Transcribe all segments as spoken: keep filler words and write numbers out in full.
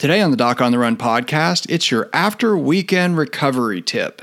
Today on the Doc on the Run podcast, it's your after-weekend recovery tip.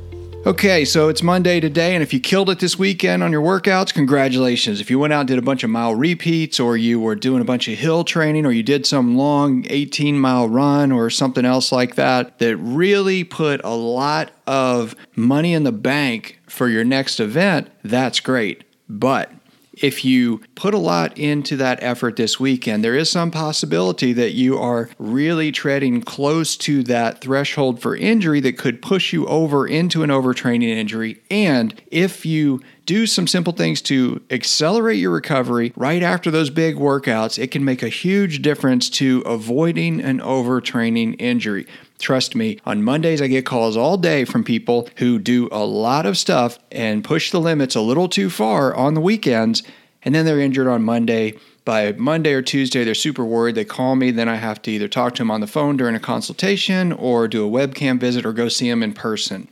Okay, so it's Monday today, and if you killed it this weekend on your workouts, congratulations. If you went out and did a bunch of mile repeats, or you were doing a bunch of hill training, or you did some long eighteen-mile run or something else like that, that really put a lot of money in the bank for your next event, that's great. But if you put a lot into that effort this weekend, there is some possibility that you are really treading close to that threshold for injury that could push you over into an overtraining injury. And if you do some simple things to accelerate your recovery right after those big workouts, it can make a huge difference to avoiding an overtraining injury. Trust me, on Mondays I get calls all day from people who do a lot of stuff and push the limits a little too far on the weekends, and then they're injured on Monday. By Monday or Tuesday, they're super worried. They call me, then I have to either talk to them on the phone during a consultation or do a webcam visit or go see them in person.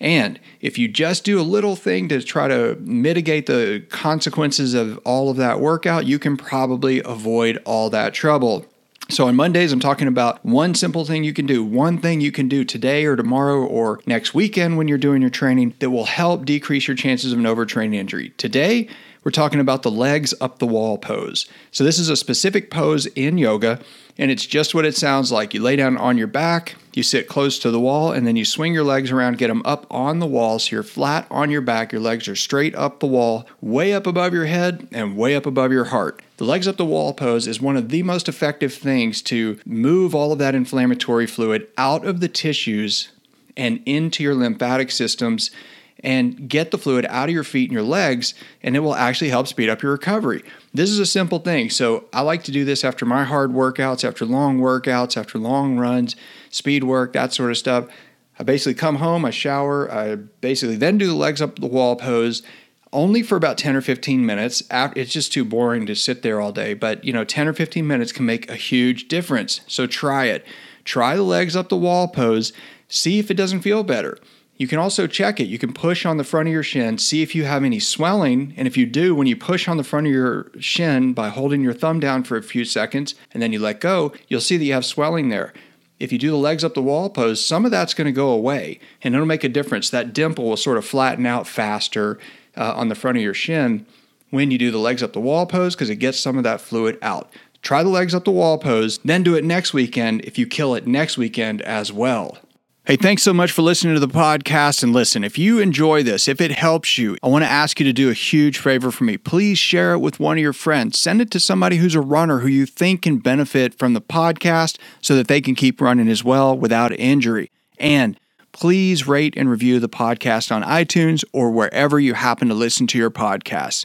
And if you just do a little thing to try to mitigate the consequences of all of that workout, you can probably avoid all that trouble. So on Mondays, I'm talking about one simple thing you can do, one thing you can do today or tomorrow or next weekend when you're doing your training that will help decrease your chances of an overtraining injury. Today, we're talking about the legs up the wall pose. So this is a specific pose in yoga, and it's just what it sounds like. You lay down on your back, you sit close to the wall, and then you swing your legs around, get them up on the wall. So you're flat on your back, your legs are straight up the wall, way up above your head and way up above your heart. The legs up the wall pose is one of the most effective things to move all of that inflammatory fluid out of the tissues and into your lymphatic systems and get the fluid out of your feet and your legs, and it will actually help speed up your recovery. This is a simple thing. So I like to do this after my hard workouts, after long workouts, after long runs, speed work, that sort of stuff. I basically come home, I shower, I basically then do the legs up the wall pose, only for about ten or fifteen minutes. It's just too boring to sit there all day, but you know, ten or fifteen minutes can make a huge difference. So try it. Try the legs up the wall pose. See if it doesn't feel better. You can also check it. You can push on the front of your shin, see if you have any swelling. And if you do, when you push on the front of your shin by holding your thumb down for a few seconds and then you let go, you'll see that you have swelling there. If you do the legs up the wall pose, some of that's going to go away and it'll make a difference. That dimple will sort of flatten out faster Uh, on the front of your shin when you do the legs up the wall pose because it gets some of that fluid out. Try the legs up the wall pose, then do it next weekend if you kill it next weekend as well. Hey, thanks so much for listening to the podcast. And listen, if you enjoy this, if it helps you, I want to ask you to do a huge favor for me. Please share it with one of your friends. Send it to somebody who's a runner who you think can benefit from the podcast so that they can keep running as well without injury. And please rate and review the podcast on iTunes or wherever you happen to listen to your podcasts.